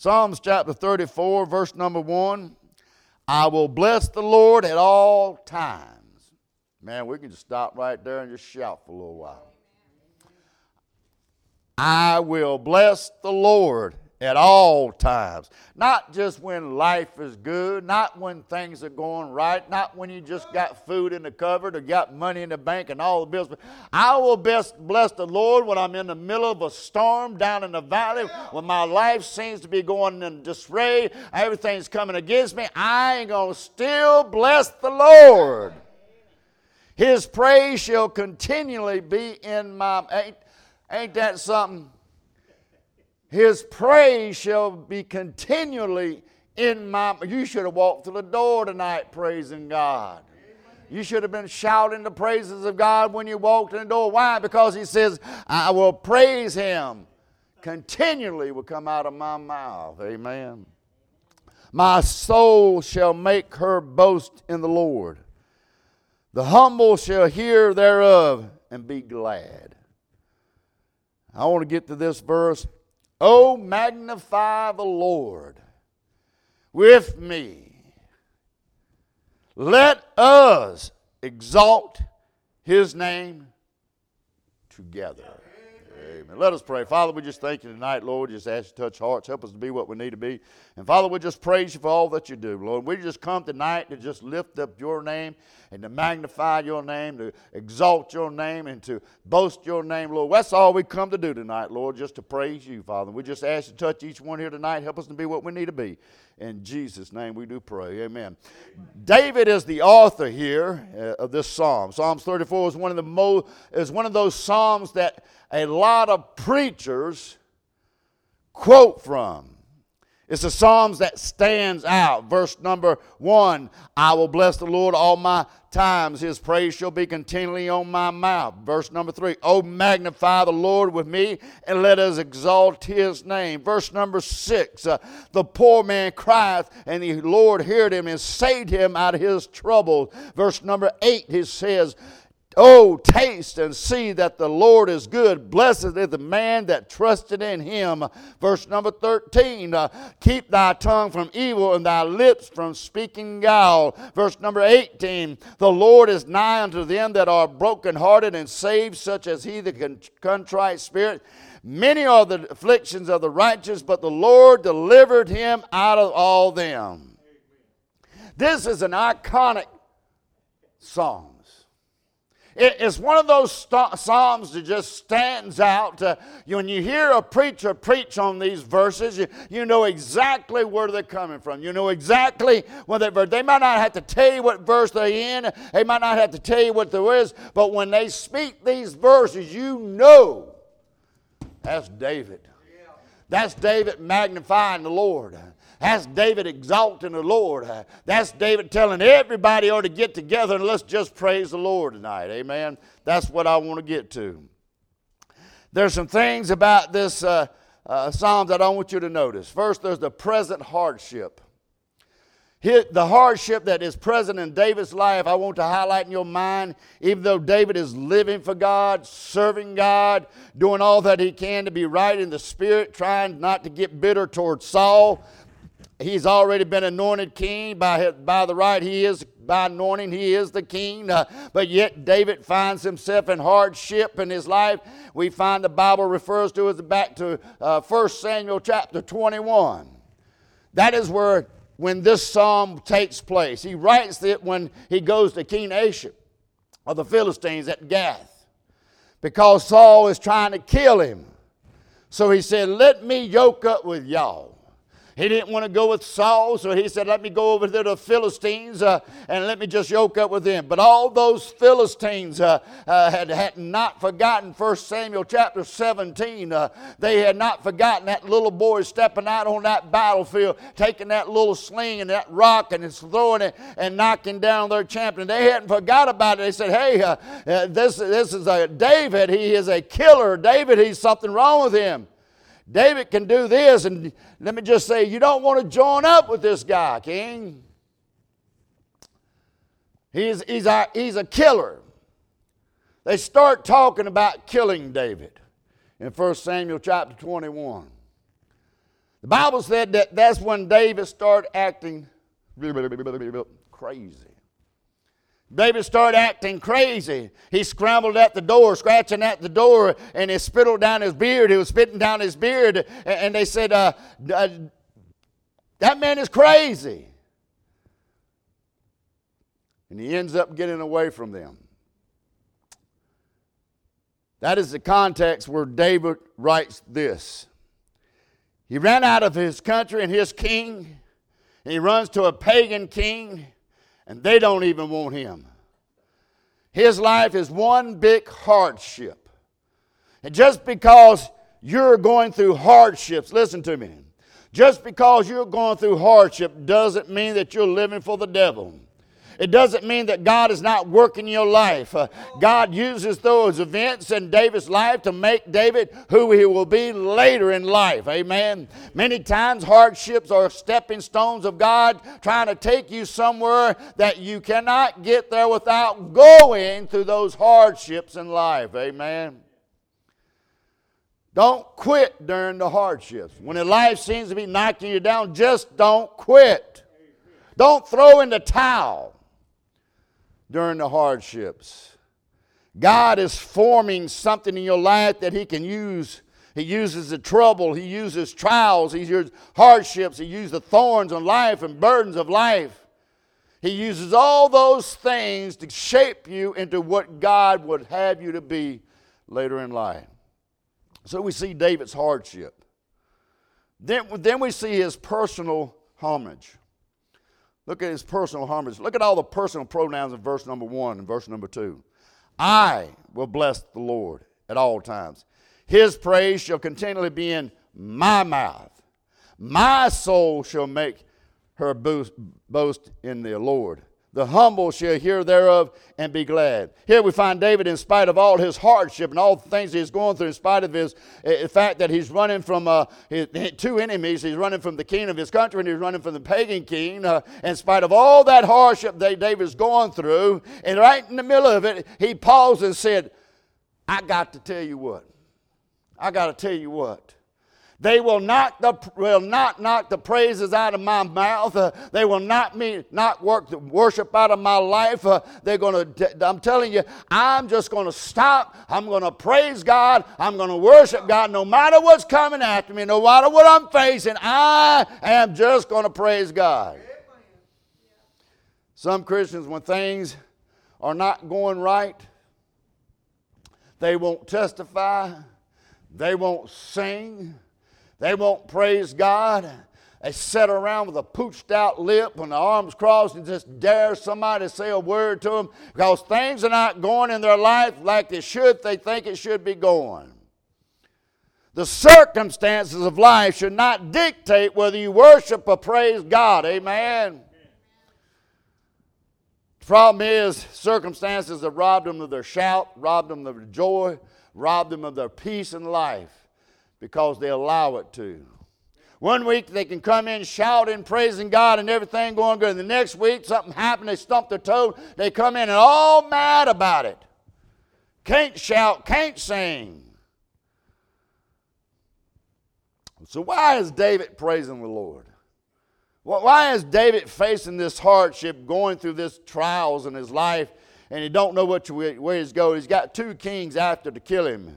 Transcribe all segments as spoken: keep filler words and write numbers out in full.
Psalms chapter thirty-four, verse number one. I will bless the Lord at all times. Man, we can just stop right there and just shout for a little while. I will bless the Lord at all times. Not just when life is good, not when things are going right, not when you just got food in the cupboard or got money in the bank and all the bills. I will best bless the Lord when I'm in the middle of a storm down in the valley, when my life seems to be going in disarray, everything's coming against me. I ain't going to still bless the Lord. His praise shall continually be in my... Ain't, ain't that something? His praise shall be continually in my... You should have walked through the door tonight praising God. You should have been shouting the praises of God when you walked in the door. Why? Because he says, I will praise him. Continually will come out of my mouth. Amen. My soul shall make her boast in the Lord. The humble shall hear thereof and be glad. I want to get to this verse. Oh, magnify the Lord with me. Let us exalt his name together. Amen. Let us pray. Father, we just thank you tonight, Lord. Just ask you to touch hearts. Help us to be what we need to be. And Father, we just praise you for all that you do, Lord. We just come tonight to just lift up your name and to magnify your name, to exalt your name, and to boast your name, Lord. That's all we come to do tonight, Lord, just to praise you, Father. We just ask you to touch each one here tonight. Help us to be what we need to be. In Jesus' name we do pray. Amen. David is the author here of this psalm. Psalms thirty-four is one of the mo- is one of those psalms that a lot of preachers quote from. It's the Psalms that stands out. Verse number one, I will bless the Lord all my times. His praise shall be continually on my mouth. Verse number three, oh, magnify the Lord with me and let us exalt his name. Verse number six, uh, the poor man crieth and the Lord heard him and saved him out of his trouble. Verse number eight, he says, oh, taste and see that the Lord is good. Blessed is the man that trusted in him. Verse number thirteen, uh, keep thy tongue from evil and thy lips from speaking guile. Verse number eighteen, the Lord is nigh unto them that are brokenhearted and save such as he that contrite spirit. Many are the afflictions of the righteous, but the Lord delivered him out of all them. This is an iconic song. It's one of those st- psalms that just stands out. Uh, when you hear a preacher preach on these verses, you, you know exactly where they're coming from. You know exactly where they're They might not have to tell you what verse they're in. They might not have to tell you what there is. But when they speak these verses, you know that's David. That's David magnifying the Lord. That's David exalting the Lord. That's David telling everybody ought to get together and let's just praise the Lord tonight. Amen. That's what I want to get to. There's some things about this uh, uh, Psalms that I want you to notice. First, there's the present hardship. Here, the hardship that is present in David's life, I want to highlight in your mind, even though David is living for God, serving God, doing all that he can to be right in the spirit, trying not to get bitter towards Saul. He's already been anointed king. By his, by the right, he is, by anointing, he is the king. Uh, but yet David finds himself in hardship in his life. We find the Bible refers to as back to uh, First Samuel chapter twenty-one. That is where, when this psalm takes place. He writes it when he goes to King Achish of the Philistines at Gath, because Saul is trying to kill him. So he said, let me yoke up with y'all. He didn't want to go with Saul, so he said, let me go over there to the Philistines uh, and let me just yoke up with them. But all those Philistines uh, uh, had, had not forgotten First Samuel chapter seventeen. Uh, they had not forgotten that little boy stepping out on that battlefield, taking that little sling and that rock and throwing it and knocking down their champion. They hadn't forgot about it. They said, hey, uh, uh, this, this is a David. He is a killer. David, he's something wrong with him. David can do this, and let me just say, you don't want to join up with this guy, King. He's, he's, a, he's a killer. They start talking about killing David in First Samuel chapter twenty-one. The Bible said that that's when David started acting crazy. David started acting crazy. He scrambled at the door, scratching at the door, and he spittled down his beard. He was spitting down his beard, and they said, uh, uh, that man is crazy. And he ends up getting away from them. That is the context where David writes this. He ran out of his country and his king, and he runs to a pagan king, and they don't even want him. His life is one big hardship. And just because you're going through hardships, listen to me, just because you're going through hardship doesn't mean that you're living for the devil. It doesn't mean that God is not working your life. Uh, God uses those events in David's life to make David who he will be later in life. Amen. Many times hardships are stepping stones of God trying to take you somewhere that you cannot get there without going through those hardships in life. Amen. Don't quit during the hardships. When life seems to be knocking you down, just don't quit. Don't throw in the towel during the hardships. God is forming something in your life that he can use. He uses the trouble. He uses trials. He uses hardships. He uses the thorns of life and burdens of life. He uses all those things to shape you into what God would have you to be later in life. So we see David's hardship. Then, then we see his personal homage. Look at his personal homage. Look at all the personal pronouns in verse number one and verse number two. I will bless the Lord at all times. His praise shall continually be in my mouth. My soul shall make her boast in the Lord. The humble shall hear thereof and be glad. Here we find David, in spite of all his hardship and all the things he's going through, in spite of his uh, fact that he's running from uh, his, two enemies, he's running from the king of his country and he's running from the pagan king. Uh, in spite of all that hardship that David's going through, and right in the middle of it, he paused and said, I got to tell you what. I got to tell you what. They will not, the, will not knock the praises out of my mouth. Uh, they will not me not work the worship out of my life. Uh, they're going to. I'm telling you, I'm just going to stop. I'm going to praise God. I'm going to worship God, no matter what's coming after me, no matter what I'm facing. I am just going to praise God. Some Christians, when things are not going right, they won't testify. They won't sing. They won't praise God. They sit around with a pooched out lip and the arms crossed and just dare somebody to say a word to them because things are not going in their life like they should. They think it should be going. The circumstances of life should not dictate whether you worship or praise God. Amen. The problem is circumstances have robbed them of their shout, robbed them of their joy, robbed them of their peace in life. Because they allow it to. One week they can come in shouting, praising God and everything going good. And the next week something happened, they stump their toe, they come in and all mad about it. Can't shout, can't sing. So why is David praising the Lord? Why is David facing this hardship, going through this trials in his life, and he don't know which way, where he's going? He's got two kings after to kill him.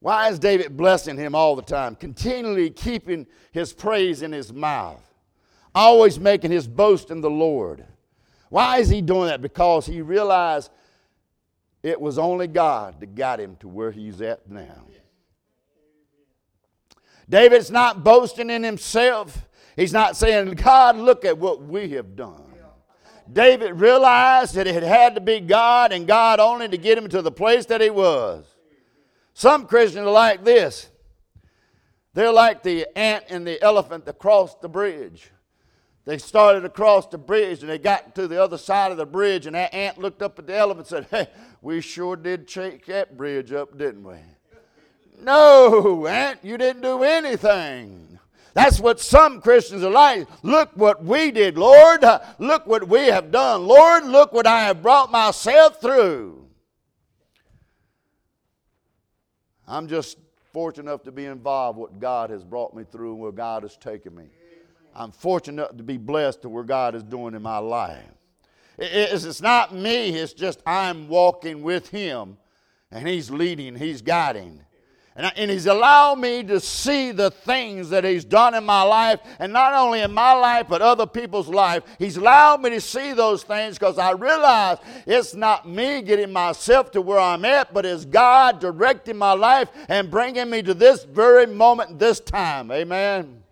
Why is David blessing him all the time, continually keeping his praise in his mouth, always making his boast in the Lord? Why is he doing that? Because he realized it was only God that got him to where he's at now. David's not boasting in himself. He's not saying, God, look at what we have done. David realized that it had to be God and God only to get him to the place that he was. Some Christians are like this. They're like the ant and the elephant that crossed the bridge. They started across the bridge and they got to the other side of the bridge and that ant looked up at the elephant and said, hey, we sure did shake that bridge up, didn't we? No, ant, you didn't do anything. That's what some Christians are like. Look what we did, Lord. Look what we have done. Lord, look what I have brought myself through. I'm just fortunate enough to be involved what God has brought me through and where God has taken me. I'm fortunate enough to be blessed to where God is doing in my life. It's not me, it's just I'm walking with Him, and He's leading, He's guiding. And, I, and He's allowed me to see the things that He's done in my life, and not only in my life, but other people's life. He's allowed me to see those things because I realize it's not me getting myself to where I'm at, but it's God directing my life and bringing me to this very moment, this time. Amen.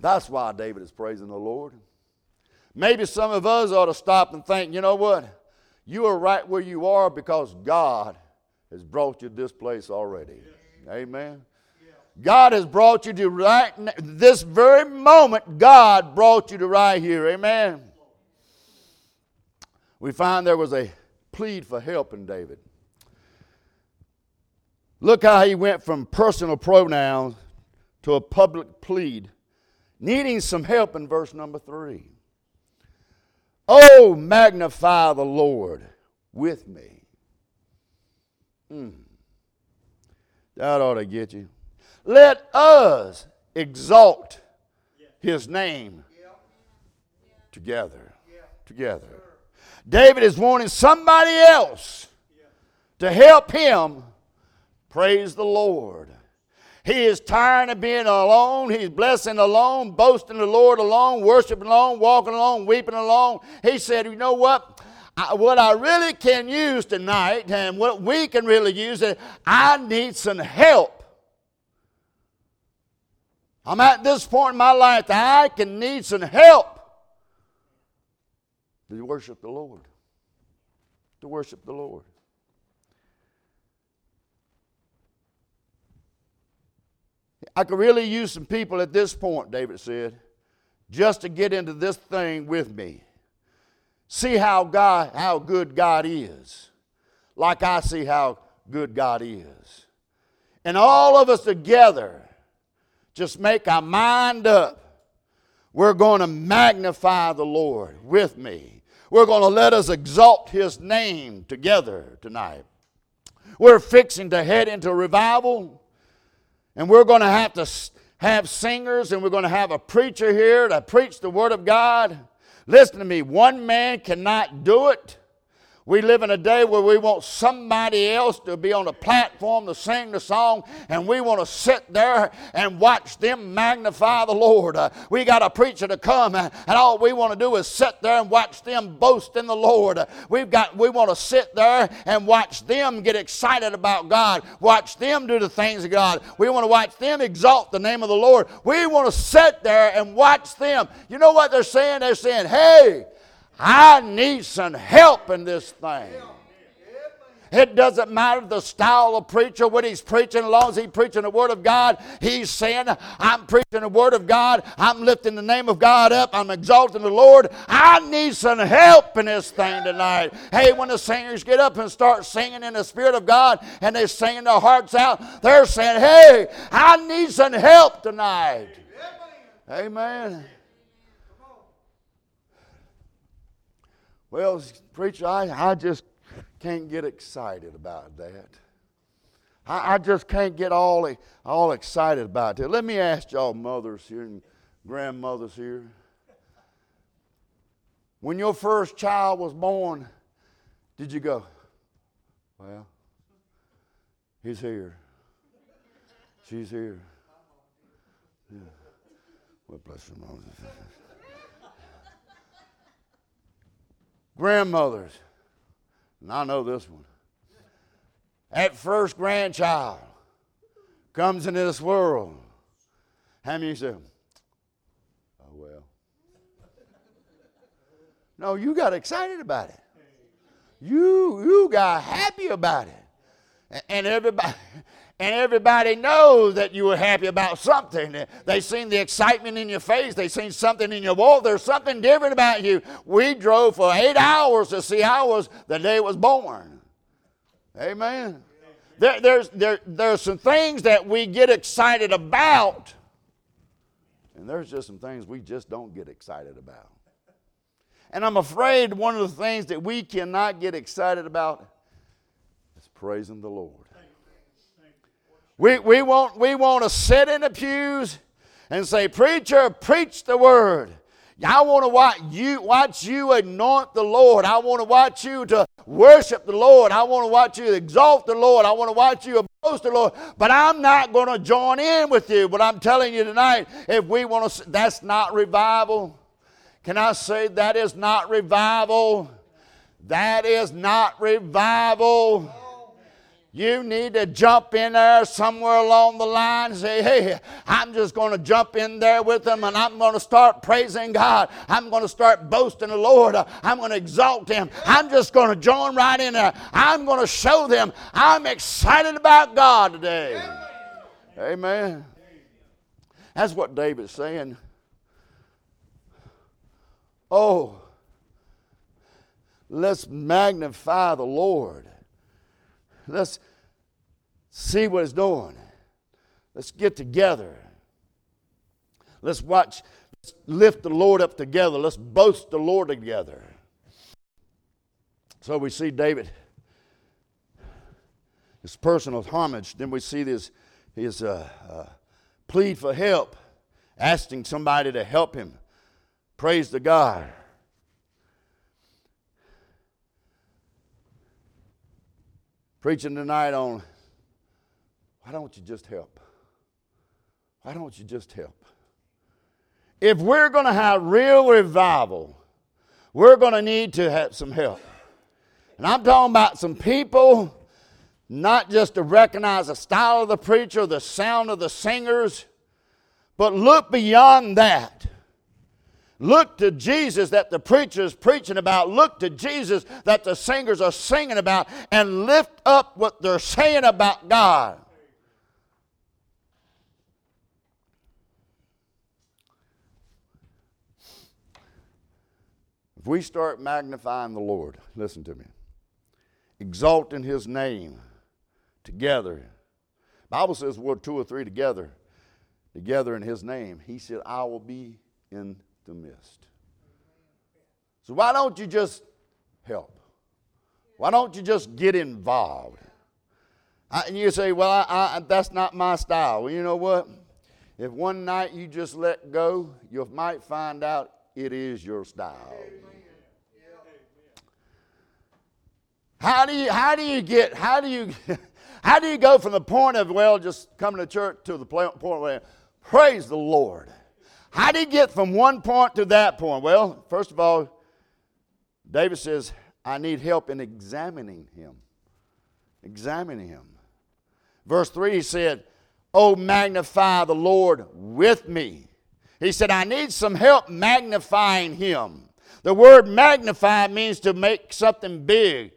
That's why David is praising the Lord. Maybe some of us ought to stop and think, you know what? You are right where you are because God has brought you to this place already. Yeah. Amen. Yeah. God has brought you to right now. This very moment, God brought you to right here. Amen. We find there was a plead for help in David. Look how he went from personal pronouns to a public plead, needing some help in verse number three. Oh, magnify the Lord with me. Mm. That ought to get you. Let us exalt His name together. Together. David is wanting somebody else to help him praise the Lord. He is tired of being alone. He's blessing alone, boasting the Lord alone, worshiping alone, walking alone, weeping alone. He said, you know what? I, what I really can use tonight and what we can really use is I need some help. I'm at this point in my life that I can need some help to worship the Lord. To worship the Lord. I could really use some people at this point, David said, just to get into this thing with me. See how God, how good God is, like I see how good God is. And all of us together just make our mind up. We're going to magnify the Lord with me. We're going to let us exalt His name together tonight. We're fixing to head into revival, and we're going to have to have singers, and we're going to have a preacher here to preach the Word of God. Listen to me, one man cannot do it. We live in a day where we want somebody else to be on a platform to sing the song, and we want to sit there and watch them magnify the Lord. Uh, we got a preacher to come, and, and all we want to do is sit there and watch them boast in the Lord. Uh, we've got we want to sit there and watch them get excited about God, watch them do the things of God. We want to watch them exalt the name of the Lord. We want to sit there and watch them. You know what they're saying? They're saying, hey, I need some help in this thing. It doesn't matter the style of preacher, what he's preaching, as long as he's preaching the Word of God. He's saying, I'm preaching the Word of God. I'm lifting the name of God up. I'm exalting the Lord. I need some help in this thing tonight. Hey, when the singers get up and start singing in the Spirit of God and they're singing their hearts out, they're saying, hey, I need some help tonight. Amen. Well, preacher, I, I just can't get excited about that. I, I just can't get all, all excited about that. Let me ask y'all mothers here and grandmothers here. When your first child was born, did you go, well, he's here. She's here. Yeah. Well, bless your mother. Grandmothers, and I know this one, that first grandchild comes into this world. How many of you say, oh, well. No, you got excited about it. You you got happy about it. And everybody... And everybody knows that you were happy about something. They seen the excitement in your face. They seen something in your walk. There's something different about you. We drove for eight hours to see how it was the day it was born. Amen. There, there's, there, there's some things that we get excited about. And there's just some things we just don't get excited about. And I'm afraid one of the things that we cannot get excited about is praising the Lord. We, we, want, we want to sit in the pews and say, preacher, preach the word. I want to watch you, watch you anoint the Lord. I want to watch you to worship the Lord. I want to watch you exalt the Lord. I want to watch you boast the Lord. But I'm not going to join in with you. But I'm telling you tonight, if we want to, that's not revival. Can I say that is not revival? That is not revival. You need to jump in there somewhere along the line and say, hey, I'm just going to jump in there with them and I'm going to start praising God. I'm going to start boasting the Lord. I'm going to exalt Him. I'm just going to join right in there. I'm going to show them I'm excited about God today. Amen. Amen. That's what David's saying. Oh, let's magnify the Lord. Let's see what He's doing. Let's get together. Let's watch. Let's lift the Lord up together. Let's boast the Lord together. So we see David, his personal homage. Then we see this, his uh, uh, plead for help, asking somebody to help him. Praise to God. Preaching tonight on, why don't you just help? Why don't you just help? If we're going to have real revival, we're going to need to have some help. And I'm talking about some people, not just to recognize the style of the preacher, the sound of the singers, but look beyond that. Look to Jesus that the preacher is preaching about. Look to Jesus that the singers are singing about, and lift up what they're saying about God. If we start magnifying the Lord, listen to me, exalting His name together. The Bible says we're two or three together, together in His name. He said, I will be in the midst. So why don't you just help? Why don't you just get involved? I, and you say, well, I, I, that's not my style. Well, you know what? If one night you just let go, you might find out it is your style. How do you how do you get how do you how do you go from the point of, well, just coming to church to the point where praise the Lord? How do you get from one point to that point? Well, first of all, David says, I need help in examining him. Examining him. Verse three, he said, oh, magnify the Lord with me. He said, I need some help magnifying Him. The word magnify means to make something big.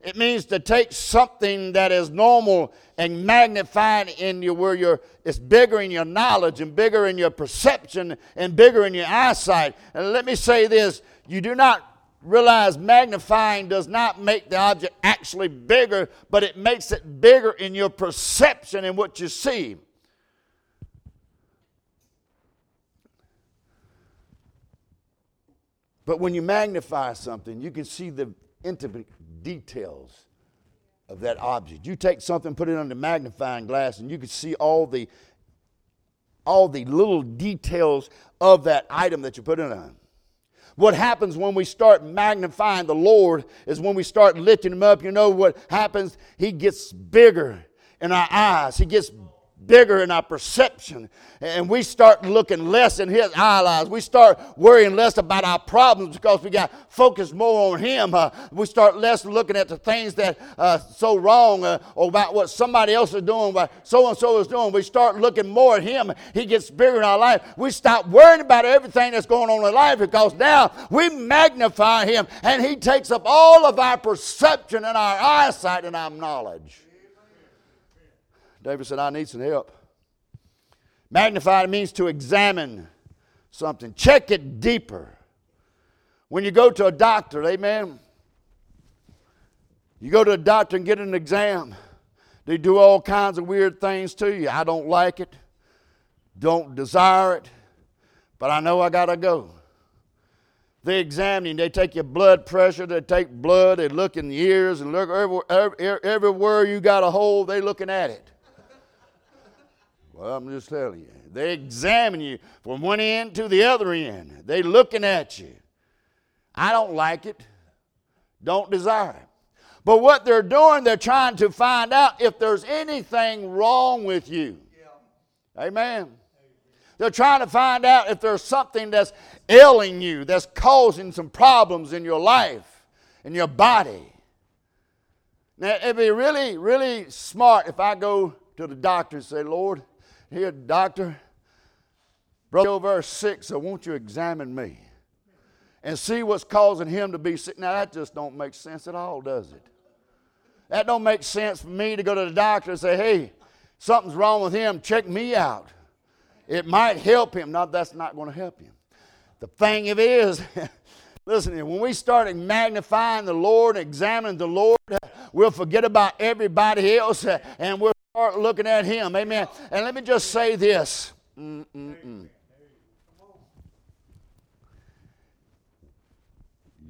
It means to take something that is normal and magnify it in you where you're, it's bigger in your knowledge and bigger in your perception and bigger in your eyesight. And let me say this, you do not realize magnifying does not make the object actually bigger, but it makes it bigger in your perception and what you see. But when you magnify something, you can see the intimate details of that object. You take something, put it under magnifying glass, and you can see all the all the little details of that item that you put it on. What happens when we start magnifying the Lord is when we start lifting Him up, you know what happens? He gets bigger in our eyes. He gets bigger in our perception, and we start looking less in His eyes. We start worrying less about our problems because we got focused more on Him. Uh, we start less looking at the things that uh, so wrong uh, or about what somebody else is doing, what so-and-so is doing. We start looking more at Him. He gets bigger in our life. We stop worrying about everything that's going on in life because now we magnify Him, and He takes up all of our perception and our eyesight and our knowledge. David said, I need some help. Magnify means to examine something. Check it deeper. When you go to a doctor, amen, you go to a doctor and get an exam. They do all kinds of weird things to you. I don't like it, don't desire it, but I know I got to go. They examine you. They take your blood pressure. They take blood. They look in the ears and look everywhere, everywhere you got a hole. They're looking at it. Well, I'm just telling you. They examine you from one end to the other end. They're looking at you. I don't like it. Don't desire it. But what they're doing, they're trying to find out if there's anything wrong with you. Yeah. Amen. Amen. They're trying to find out if there's something that's ailing you, that's causing some problems in your life, in your body. Now, it'd be really, really smart if I go to the doctor and say, Lord, here, doctor, brother, verse six, I want you to examine me and see what's causing him to be sick. Now, that just don't make sense at all, does it? That don't make sense for me to go to the doctor and say, hey, something's wrong with him. Check me out. It might help him. No, that's not going to help him. The thing of it is, listen, when we start magnifying the Lord, examining the Lord, we'll forget about everybody else, and we'll start looking at Him. Amen. And let me just say this. Mm-mm-mm.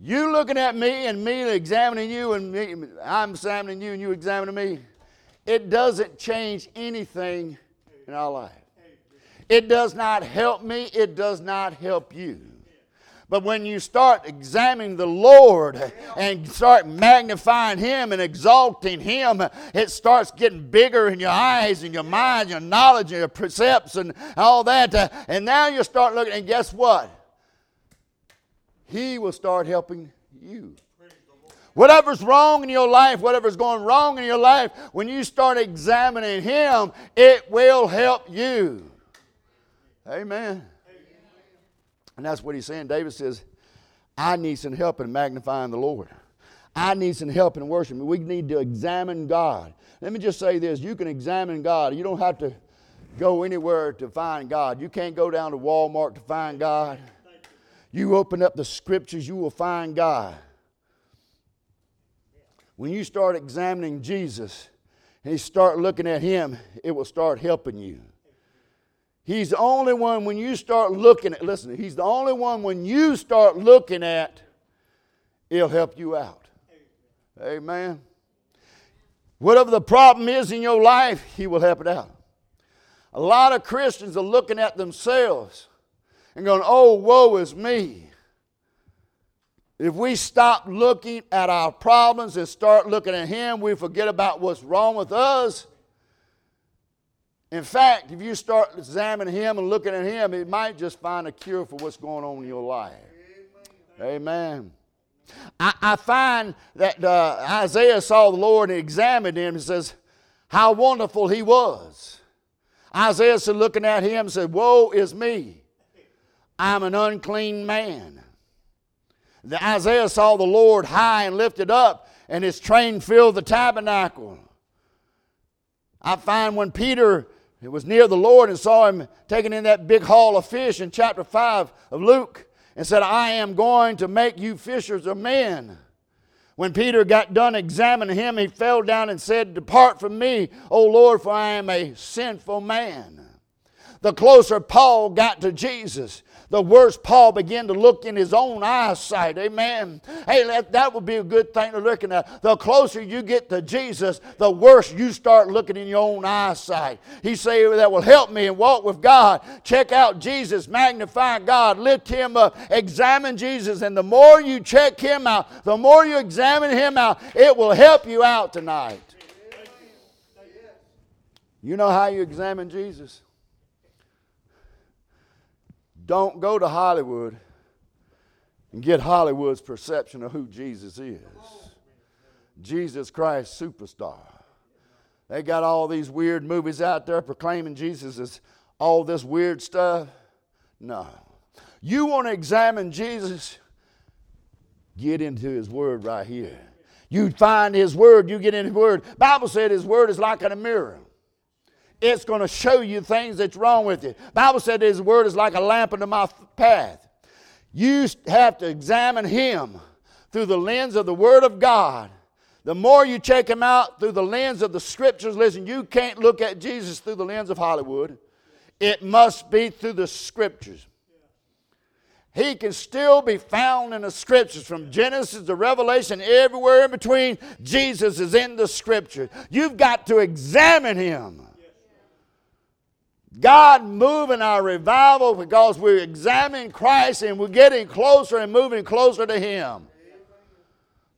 You looking at me and me examining you, and me, I'm examining you and you examining me, it doesn't change anything in our life. It does not help me. It does not help you. But when you start examining the Lord and start magnifying Him and exalting Him, it starts getting bigger in your eyes and your mind, your knowledge and your precepts and all that. And now you start looking, and guess what? He will start helping you. Whatever's wrong in your life, whatever's going wrong in your life, when you start examining Him, it will help you. Amen. And that's what he's saying. David says, I need some help in magnifying the Lord. I need some help in worship. We need to examine God. Let me just say this. You can examine God. You don't have to go anywhere to find God. You can't go down to Walmart to find God. You open up the scriptures, you will find God. When you start examining Jesus and you start looking at Him, it will start helping you. He's the only one when you start looking at, listen, He's the only one when you start looking at, He'll help you out. Amen. Whatever the problem is in your life, He will help it out. A lot of Christians are looking at themselves and going, oh, woe is me. If we stop looking at our problems and start looking at Him, we forget about what's wrong with us. In fact, if you start examining Him and looking at Him, it might just find a cure for what's going on in your life. Amen. I, I find that uh, Isaiah saw the Lord and examined Him and says, how wonderful He was. Isaiah said, looking at Him, said, woe is me. I'm an unclean man. The Isaiah saw the Lord high and lifted up, and His train filled the tabernacle. I find when Peter It was near the Lord and saw Him taking in that big haul of fish in chapter five of Luke and said, I am going to make you fishers of men. When Peter got done examining Him, he fell down and said, depart from me, O Lord, for I am a sinful man. The closer Paul got to Jesus, the worse Paul began to look in his own eyesight. Amen. Hey, that, that would be a good thing to look at. The closer you get to Jesus, the worse you start looking in your own eyesight. He said, that will help me and walk with God. Check out Jesus. Magnify God. Lift Him up. Examine Jesus. And the more you check Him out, the more you examine Him out, it will help you out tonight. You know how you examine Jesus? Don't go to Hollywood and get Hollywood's perception of who Jesus is. Jesus Christ, superstar. They got all these weird movies out there proclaiming Jesus as all this weird stuff. No. You want to examine Jesus? Get into His Word right here. You find His Word, you get in His Word. The Bible said His Word is like in a mirror. It's going to show you things that's wrong with you. The Bible said His Word is like a lamp unto my path. You have to examine Him through the lens of the Word of God. The more you check Him out through the lens of the Scriptures, listen, you can't look at Jesus through the lens of Hollywood. It must be through the Scriptures. He can still be found in the Scriptures. From Genesis to Revelation, everywhere in between, Jesus is in the Scriptures. You've got to examine Him. God move in our revival because we're examining Christ and we're getting closer and moving closer to Him.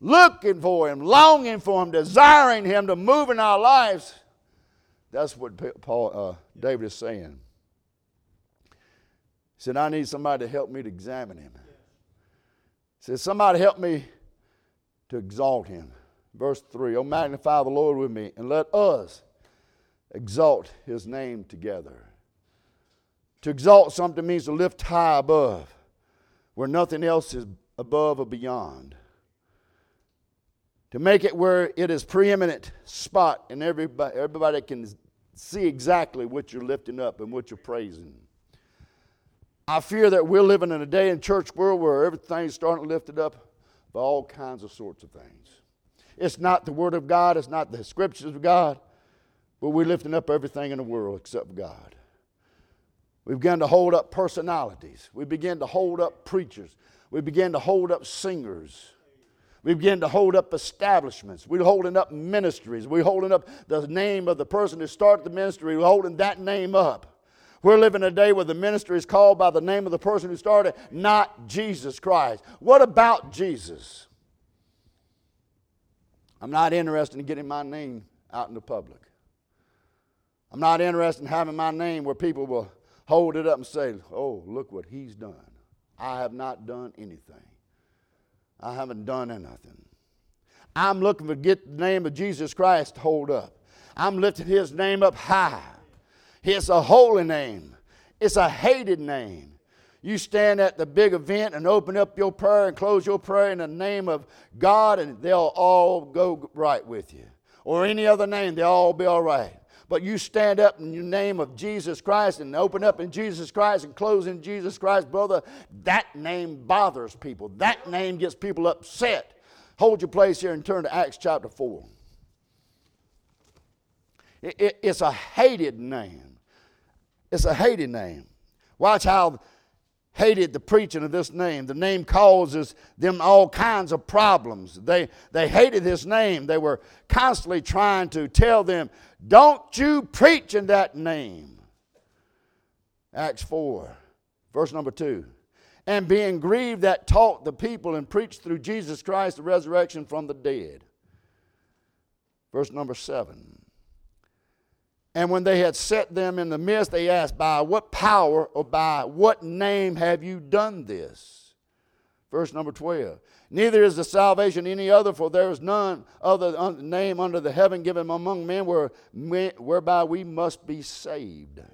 Looking for Him, longing for Him, desiring Him to move in our lives. That's what Paul, uh, David is saying. He said, I need somebody to help me to examine Him. He said, somebody help me to exalt Him. Verse three, oh, magnify the Lord with me, and let us exalt His name together. To exalt something means to lift high above, where nothing else is above or beyond. To make it where it is preeminent spot and everybody, everybody can see exactly what you're lifting up and what you're praising. I fear that we're living in a day in church world where everything's starting to lift it up by all kinds of sorts of things. It's not the Word of God. It's not the Scriptures of God. But we're lifting up everything in the world except God. We began to hold up personalities. We began to hold up preachers. We began to hold up singers. We begin to hold up establishments. We're holding up ministries. We're holding up the name of the person who started the ministry. We're holding that name up. We're living a day where the ministry is called by the name of the person who started, not Jesus Christ. What about Jesus? I'm not interested in getting my name out in the public. I'm not interested in having my name where people will hold it up and say, oh, look what he's done. I have not done anything. I haven't done anything. I'm looking to get the name of Jesus Christ to hold up. I'm lifting His name up high. It's a holy name. It's a hated name. You stand at the big event and open up your prayer and close your prayer in the name of God and they'll all go right with you. Or any other name, they'll all be all right. But you stand up in the name of Jesus Christ and open up in Jesus Christ and close in Jesus Christ, brother, that name bothers people. That name gets people upset. Hold your place here and turn to Acts chapter four. It, it, it's a hated name. It's a hated name. Watch how hated the preaching of this name. The name causes them all kinds of problems. They, they hated His name. They were constantly trying to tell them, don't you preach in that name. Acts four, verse number two. And being grieved that taught the people and preached through Jesus Christ the resurrection from the dead. Verse number seven. And when they had set them in the midst, they asked, by what power or by what name have you done this? Verse number twelve. Neither is the salvation any other, for there is none other name under the heaven given among men whereby we must be saved. Amen.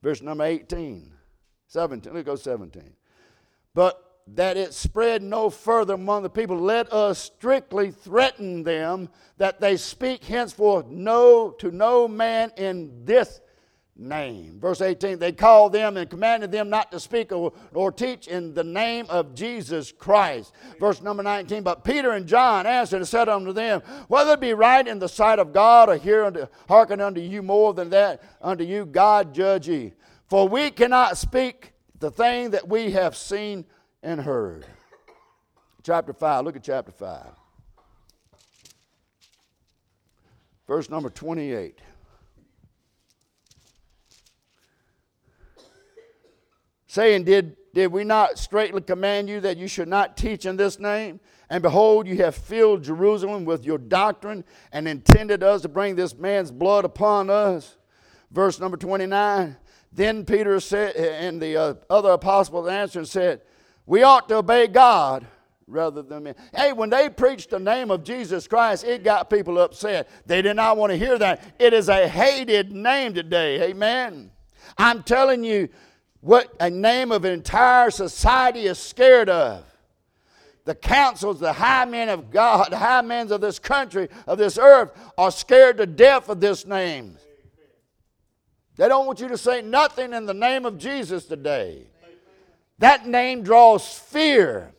Verse number eighteen, seventeen. Let's go seventeen. But that it spread no further among the people, let us strictly threaten them that they speak henceforth no to no man in this name. Verse eighteen, they called them and commanded them not to speak or, or teach in the name of Jesus Christ. Verse number nineteen, but Peter and John answered and said unto them, whether it be right in the sight of God or hear unto, hearken unto you more than that, unto you God judge ye. For we cannot speak the thing that we have seen and heard. Chapter five, look at chapter five. Verse number twenty-eight. Saying, did, did we not straightly command you that you should not teach in this name? And behold, you have filled Jerusalem with your doctrine and intended us to bring this man's blood upon us. Verse number twenty-nine. Then Peter said, and the uh, other apostles answered and said, we ought to obey God rather than men. Hey, when they preached the name of Jesus Christ, it got people upset. They did not want to hear that. It is a hated name today. Amen. I'm telling you what a name of an entire society is scared of. The councils, the high men of God, the high men of this country, of this earth, are scared to death of this name. They don't want you to say nothing in the name of Jesus today. That name draws fear.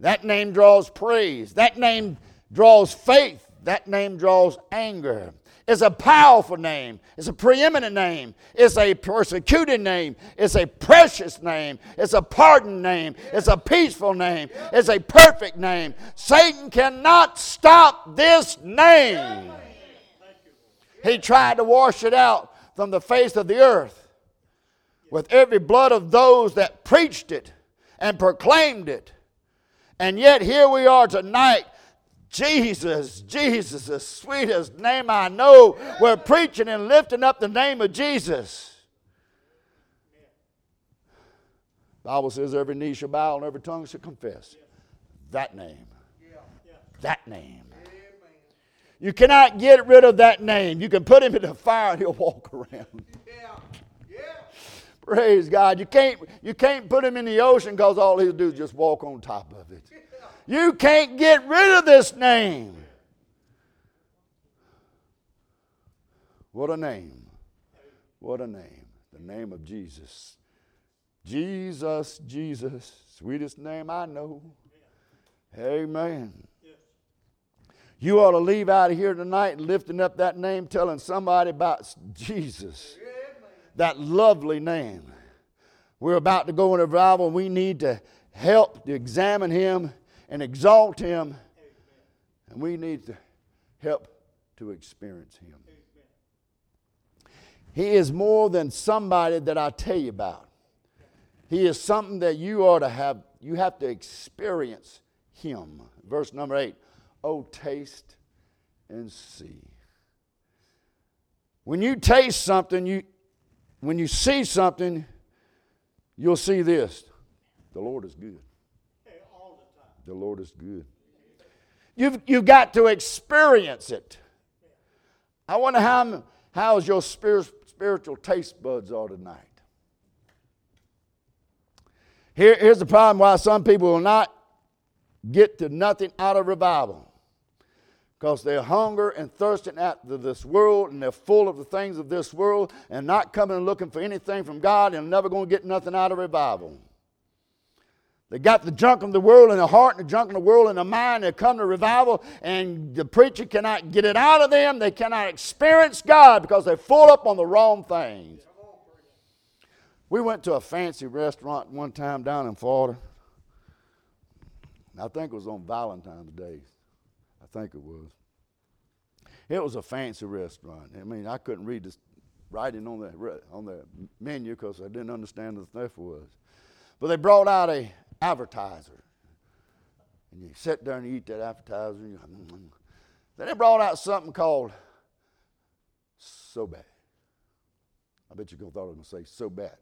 That name draws praise. That name draws faith. That name draws anger. It's a powerful name. It's a preeminent name. It's a persecuted name. It's a precious name. It's a pardon name. It's a peaceful name. It's a perfect name. Satan cannot stop this name. He tried to wash it out from the face of the earth, with every blood of those that preached it and proclaimed it. And yet here we are tonight. Jesus, Jesus, the sweetest name I know. We're preaching and lifting up the name of Jesus. The Bible says every knee shall bow and every tongue shall confess. That name. That name. You cannot get rid of that name. You can put him in the fire and he'll walk around. Praise God. You can't, you can't put him in the ocean because all he'll do is just walk on top of it. You can't get rid of this name. What a name. What a name. The name of Jesus. Jesus, Jesus, sweetest name I know. Amen. You ought to leave out of here tonight lifting up that name, telling somebody about Jesus. That lovely name. We're about to go in a revival. We need to help to examine him and exalt him. And we need to help to experience him. He is more than somebody that I tell you about. He is something that you ought to have. You have to experience him. Verse number eight. Oh, taste and see. When you taste something, you When you see something, you'll see this. The Lord is good. The Lord is good. You've, you've got to experience it. I wonder how, how is your spirit, spiritual taste buds are tonight. Here, here's the problem why some people will not get to nothing out of revival. Because they're hunger and thirsting after this world, and they're full of the things of this world, and not coming and looking for anything from God, and never going to get nothing out of revival. They got the junk of the world in their heart and the junk of the world in their mind. They come to revival, and the preacher cannot get it out of them. They cannot experience God because they're full up on the wrong things. We went to a fancy restaurant one time down in Florida. I think it was on Valentine's Day. I think it was. It was a fancy restaurant. I mean, I couldn't read the writing on the on the menu because I didn't understand what the stuff was. But they brought out a appetizer, and you sit there and you eat that appetizer. And you, mm-hmm. Then they brought out something called sobat. I bet you thought I was going to say sobat.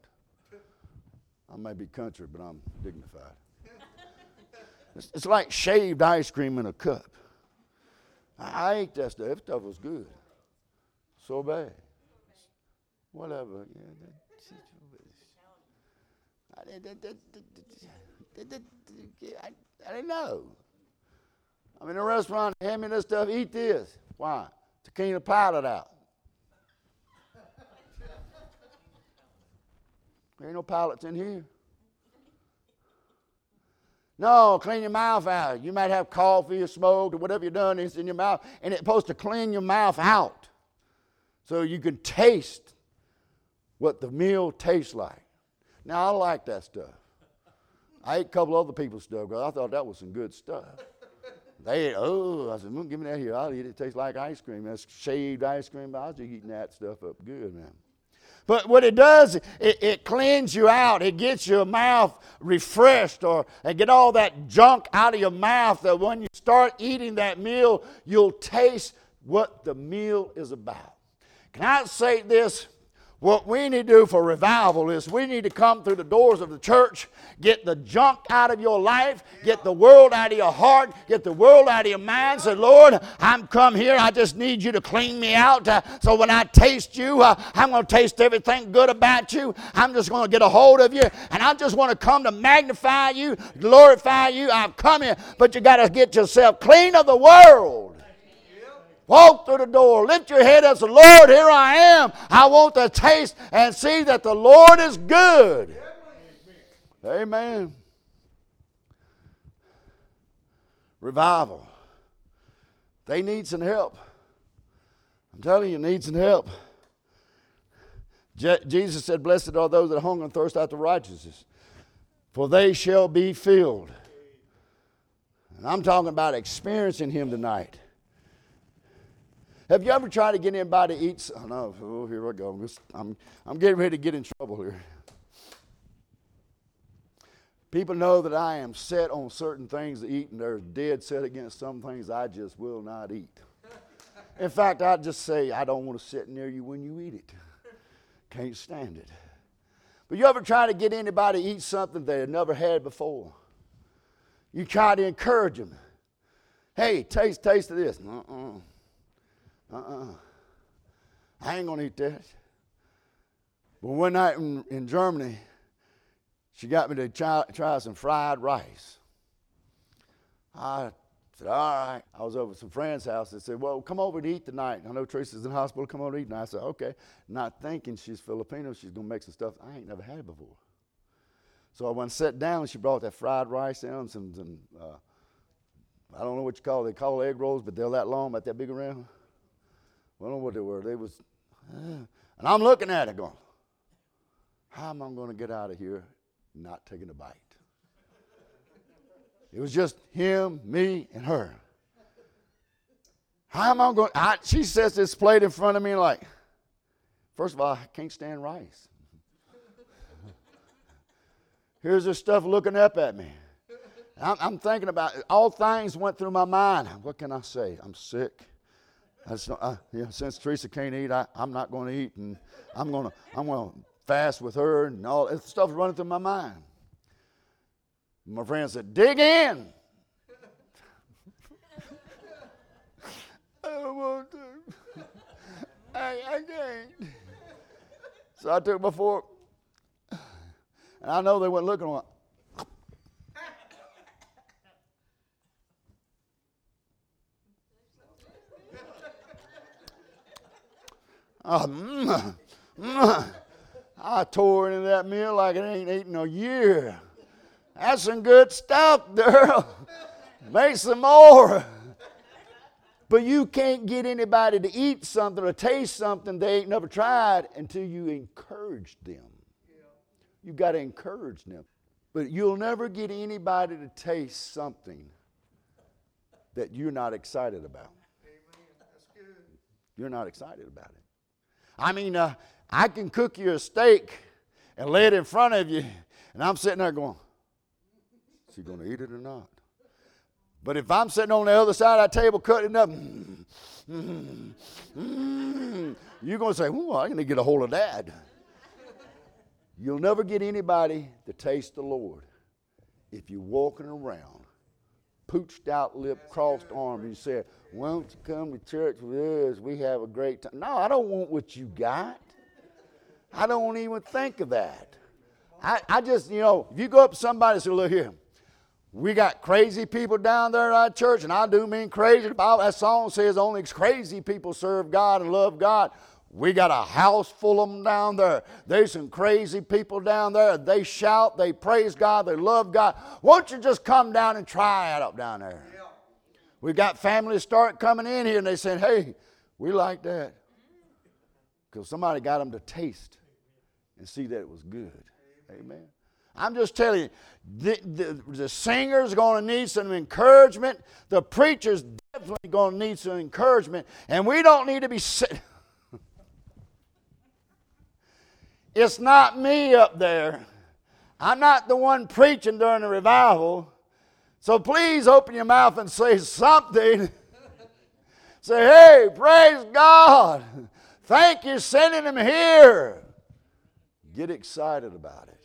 I may be country, but I'm dignified. it's, it's like shaved ice cream in a cup. I ate that stuff. That stuff was good. So bad. Whatever. I didn't know. I'm in a restaurant. They hand me this stuff. Eat this. Why? Tequila pilot out. There ain't no pilots in here. No, clean your mouth out. You might have coffee or smoked or whatever you've done is in your mouth, and it's supposed to clean your mouth out so you can taste what the meal tastes like. Now, I like that stuff. I ate a couple other people's stuff because I thought that was some good stuff. They ate, oh, I said, well, give me that here. I'll eat it. It tastes like ice cream. That's shaved ice cream. I was just eating that stuff up good, man. But what it does, it, it cleans you out. It gets your mouth refreshed, or and get all that junk out of your mouth, that when you start eating that meal, you'll taste what the meal is about. Can I say this? What we need to do for revival is we need to come through the doors of the church, get the junk out of your life, get the world out of your heart, get the world out of your mind. Say, Lord, I'm come here. I just need you to clean me out. Uh, so when I taste you, uh, I'm going to taste everything good about you. I'm just going to get a hold of you. And I just want to come to magnify you, glorify you. I've come here. But you got to get yourself clean of the world. Walk through the door. Lift your head up. Say, Lord, here I am. I want to taste and see that the Lord is good. Amen. Amen. Revival. They need some help. I'm telling you, need some help. Je- Jesus said, blessed are those that hunger and thirst after righteousness, for they shall be filled. And I'm talking about experiencing him tonight. Have you ever tried to get anybody to eat? Oh, no, oh, here I go. I'm, I'm getting ready to get in trouble here. People know that I am set on certain things to eat, and they're dead set against some things I just will not eat. In fact, I just say, I don't want to sit near you when you eat it. Can't stand it. But you ever try to get anybody to eat something they had never had before? You try to encourage them. Hey, taste, taste of this. Uh-uh. Uh-uh. I ain't gonna eat that. But one night in, in Germany, she got me to try, try some fried rice. I said, all right. I was over at some friend's house. They said, well, come over to eat tonight. I know Tracy's in the hospital. Come over to eat tonight. I said, okay. Not thinking she's Filipino. She's gonna make some stuff I ain't never had before. So I went and sat down, and she brought that fried rice in and some, some uh, I don't know what you call it. They call it egg rolls, but they're that long, about that big around. I don't know what they were. They was, uh, and I'm looking at it going, how am I going to get out of here not taking a bite? It was just him, me, and her. How am I going to, she sets this plate in front of me like, first of all, I can't stand rice. Here's this stuff looking up at me. I'm, I'm thinking about it. All things went through my mind. What can I say? I'm sick. I just, I, yeah, since Teresa can't eat, I, I'm not going to eat, and I'm going to I'm going to fast with her, and all that stuff running through my mind. My friend said, "Dig in." I don't want to. I, I can't. So I took my fork, and I know they weren't looking on. Uh, mm, mm. I tore into that meal like it ain't eaten a year. That's some good stuff, girl. Make some more. But you can't get anybody to eat something or taste something they ain't never tried until you encourage them. You got to encourage them. But you'll never get anybody to taste something that you're not excited about. You're not excited about it. I mean, uh, I can cook you a steak and lay it in front of you, and I'm sitting there going, is he going to eat it or not? But if I'm sitting on the other side of that table cutting up, mm, mm, mm, you're going to say, ooh, I'm going to get a hold of that. You'll never get anybody to taste the Lord if you're walking around, pooched out lip, crossed arm, and you say, won't you come to church with us? We have a great time. No, I don't want what you got. I don't even think of that. I, I just, you know, if you go up to somebody and say, look here, we got crazy people down there at our church, and I do mean crazy. That song says only crazy people serve God and love God. We got a house full of them down there. There's some crazy people down there. They shout, they praise God, they love God. Won't you just come down and try it up down there? Yeah. We've got families start coming in here, and they said, hey, we like that. Because somebody got them to taste and see that it was good. Amen. I'm just telling you, the, the, the singer's going to need some encouragement. The preacher's definitely going to need some encouragement. And we don't need to be sitting. It's not me up there. I'm not the one preaching during the revival. So please open your mouth and say something. Say, hey, praise God. Thank you sending him here. Get excited about it.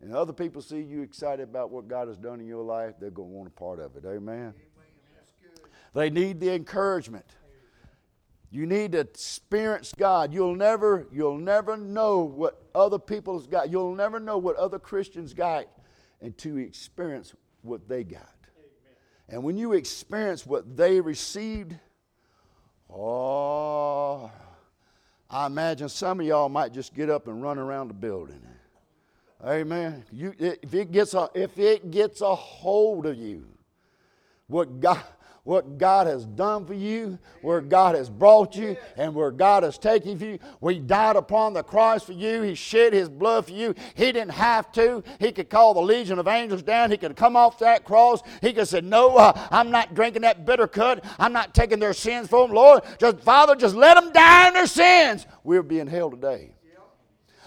And other people see you excited about what God has done in your life, they're going to want a part of it. Amen. They need the encouragement. You need to experience God. You'll never, you'll never know what other people's got. You'll never know what other Christians got until you experience what they got. Amen. And when you experience what they received, oh, I imagine some of y'all might just get up and run around the building. Amen. You, if it gets a, if it gets a hold of you, what God, what God has done for you, where God has brought you, and where God has taken you. We died upon the cross for you. He shed His blood for you. He didn't have to. He could call the legion of angels down. He could come off that cross. He could say, no, uh, I'm not drinking that bitter cup. I'm not taking their sins for them. Lord, just, Father, just let them die in their sins. We're being held today.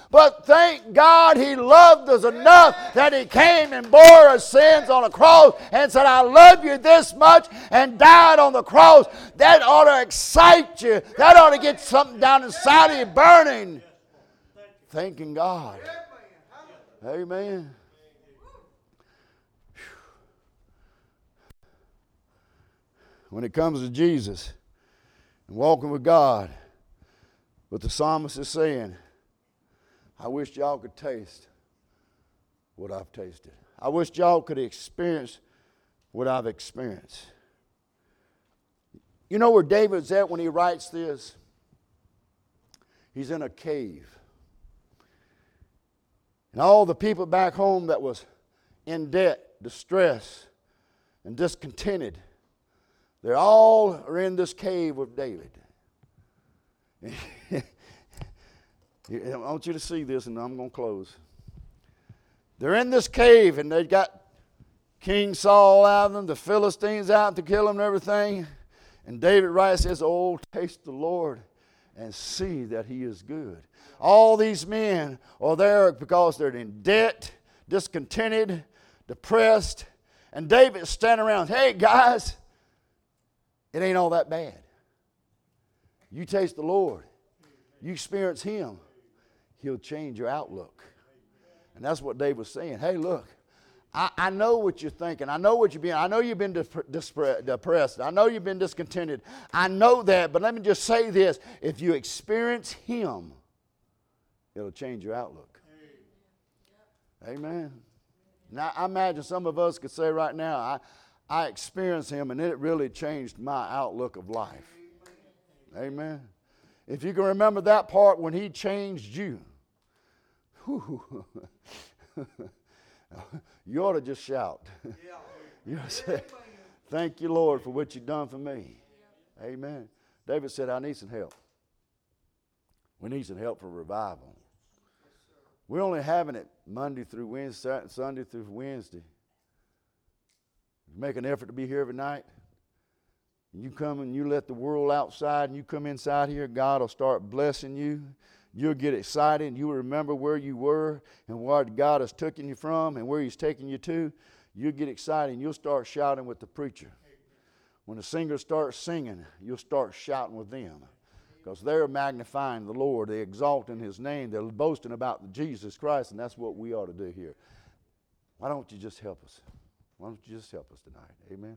But thank God He loved us enough that He came and bore our sins on a cross and said, I love you this much, and died on the cross. That ought to excite you. That ought to get something down inside of you burning. Thanking God. Amen. When it comes to Jesus and walking with God, what the psalmist is saying, I wish y'all could taste what I've tasted. I wish y'all could experience what I've experienced. You know where David's at when he writes this? He's in a cave. And all the people back home that was in debt, distressed, and discontented, they're all are in this cave with David. I want you to see this, and I'm going to close. They're in this cave, and they've got King Saul out of them, the Philistines out to kill them and everything. And David writes, says, oh, taste the Lord and see that He is good. All these men are there because they're in debt, discontented, depressed. And David's standing around, hey, guys, it ain't all that bad. You taste the Lord. You experience Him. He'll change your outlook. And that's what David was saying. Hey, look, I, I know what you're thinking. I know what you've been. I know you've been dep- depressed. I know you've been discontented. I know that, but let me just say this. If you experience Him, it'll change your outlook. Amen. Now, I imagine some of us could say right now, I, I experienced Him, and it really changed my outlook of life. Amen. If you can remember that part when He changed you, you ought to just shout. You ought to say, thank you, Lord, for what you've done for me. Amen. David said, I need some help. We need some help for revival. We're only having it Monday through Wednesday, Sunday through Wednesday. You make an effort to be here every night. You come and you let the world outside, and you come inside here, God will start blessing you. You'll get excited, and you'll remember where you were and where God has taken you from and where He's taking you to. You'll get excited, and you'll start shouting with the preacher. When the singer starts singing, you'll start shouting with them, because they're magnifying the Lord. They're exalting His name. They're boasting about Jesus Christ, and that's what we ought to do here. Why don't you just help us? Why don't you just help us tonight? Amen.